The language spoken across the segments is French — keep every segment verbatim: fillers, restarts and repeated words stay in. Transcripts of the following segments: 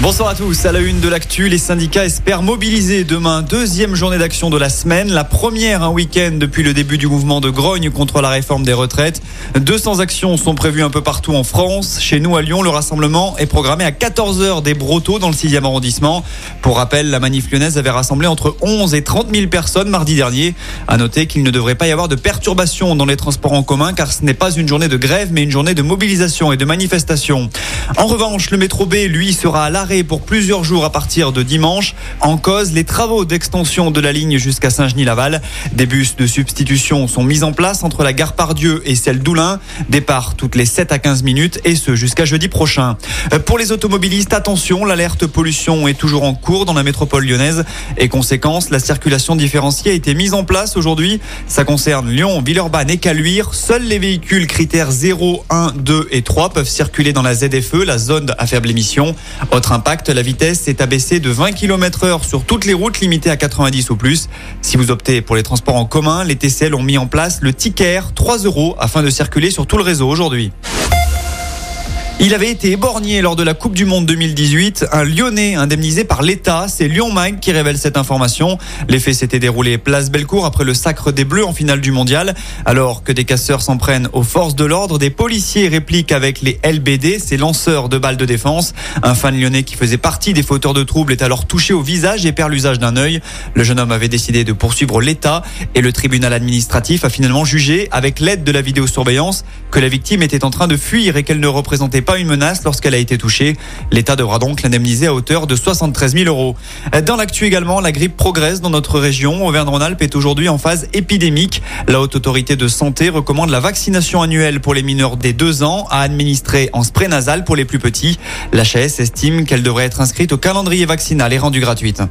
Bonsoir à tous. À la une de l'actu, les syndicats espèrent mobiliser demain, deuxième journée d'action de la semaine. La première, un week-end depuis le début du mouvement de grogne contre la réforme des retraites. deux cents actions sont prévues un peu partout en France. Chez nous, à Lyon, le rassemblement est programmé à quatorze heures des Brotteaux dans le sixième arrondissement. Pour rappel, la manif lyonnaise avait rassemblé entre onze et trente mille personnes mardi dernier. À noter qu'il ne devrait pas y avoir de perturbations dans les transports en commun car ce n'est pas une journée de grève mais une journée de mobilisation et de manifestation. En revanche, le métro B, lui, sera à l'arrêt pour plusieurs jours à partir de dimanche. En cause, les travaux d'extension de la ligne jusqu'à Saint-Genis-Laval. Des bus de substitution sont mis en place entre la gare Part-Dieu et celle d'Oulin. Départ toutes les sept à quinze minutes et ce jusqu'à jeudi prochain. Pour les automobilistes, attention, l'alerte pollution est toujours en cours dans la métropole lyonnaise et conséquence, la circulation différenciée a été mise en place aujourd'hui. Ça concerne Lyon, Villeurbanne et Caluire. Seuls les véhicules critères zéro, un, deux et trois peuvent circuler dans la Z F E, la zone à faible émission. Autre impact, la vitesse est abaissée de vingt kilomètres heure sur toutes les routes, limitée à quatre-vingt-dix ou plus. Si vous optez pour les transports en commun, les T C L ont mis en place le Tick'Air, trois euros, afin de circuler sur tout le réseau aujourd'hui. Il avait été éborgné lors de la Coupe du Monde deux mille dix-huit. Un Lyonnais indemnisé par l'État. C'est Lyon Mag qui révèle cette information. Les faits s'étaient déroulés place Bellecour après le sacre des Bleus en finale du mondial. Alors que des casseurs s'en prennent aux forces de l'ordre, des policiers répliquent avec les L B D, ces lanceurs de balles de défense. Un fan lyonnais qui faisait partie des fauteurs de troubles est alors touché au visage et perd l'usage d'un œil. Le jeune homme avait décidé de poursuivre l'État et le tribunal administratif a finalement jugé, avec l'aide de la vidéosurveillance, que la victime était en train de fuir et qu'elle ne représentait pas une menace lorsqu'elle a été touchée. L'État devra donc l'indemniser à hauteur de soixante-treize mille euros. Dans l'actu également, la grippe progresse dans notre région. Auvergne-Rhône-Alpes est aujourd'hui en phase épidémique. La Haute Autorité de Santé recommande la vaccination annuelle pour les mineurs dès deux ans à administrer en spray nasal pour les plus petits. La H A S estime qu'elle devrait être inscrite au calendrier vaccinal et rendue gratuite.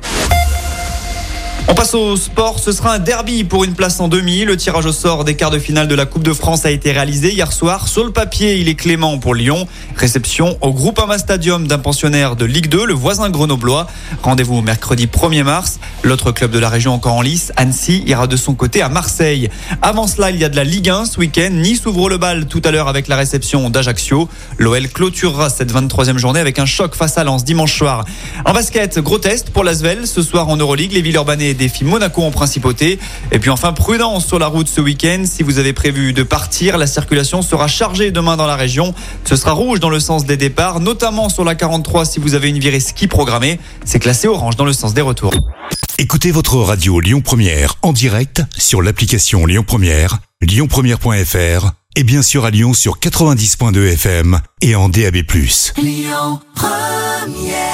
On passe au sport, ce sera un derby pour une place en demi. Le tirage au sort des quarts de finale de la Coupe de France a été réalisé hier soir. Sur le papier, il est clément pour Lyon. Réception au Groupama Stadium d'un pensionnaire de Ligue deux, le voisin grenoblois. Rendez-vous mercredi premier mars. L'autre club de la région encore en lice, Annecy, ira de son côté à Marseille. Avant cela, il y a de la Ligue un ce week-end. Nice ouvre le bal tout à l'heure avec la réception d'Ajaccio. L'O L clôturera cette vingt-troisième journée avec un choc face à Lens dimanche soir. En basket, gros test pour l'Asvel. Ce soir en Euroleague, les Villeurbanais défi Monaco en principauté. Et puis enfin, prudence sur la route ce week-end. Si vous avez prévu de partir, la circulation sera chargée demain dans la région. Ce sera rouge dans le sens des départs, notamment sur la quarante-trois si vous avez une virée ski programmée. C'est classé orange dans le sens des retours. Écoutez votre radio Lyon Première en direct sur l'application Lyon Première, lyon première point f r et bien sûr à Lyon sur quatre-vingt-dix virgule deux F M et en D A B plus. Lyon Première.